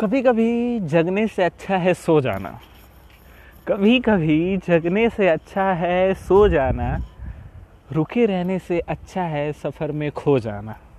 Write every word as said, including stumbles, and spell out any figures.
कभी कभी जगने से अच्छा है सो जाना, कभी कभी जगने से अच्छा है सो जाना, रुके रहने से अच्छा है सफ़र में खो जाना।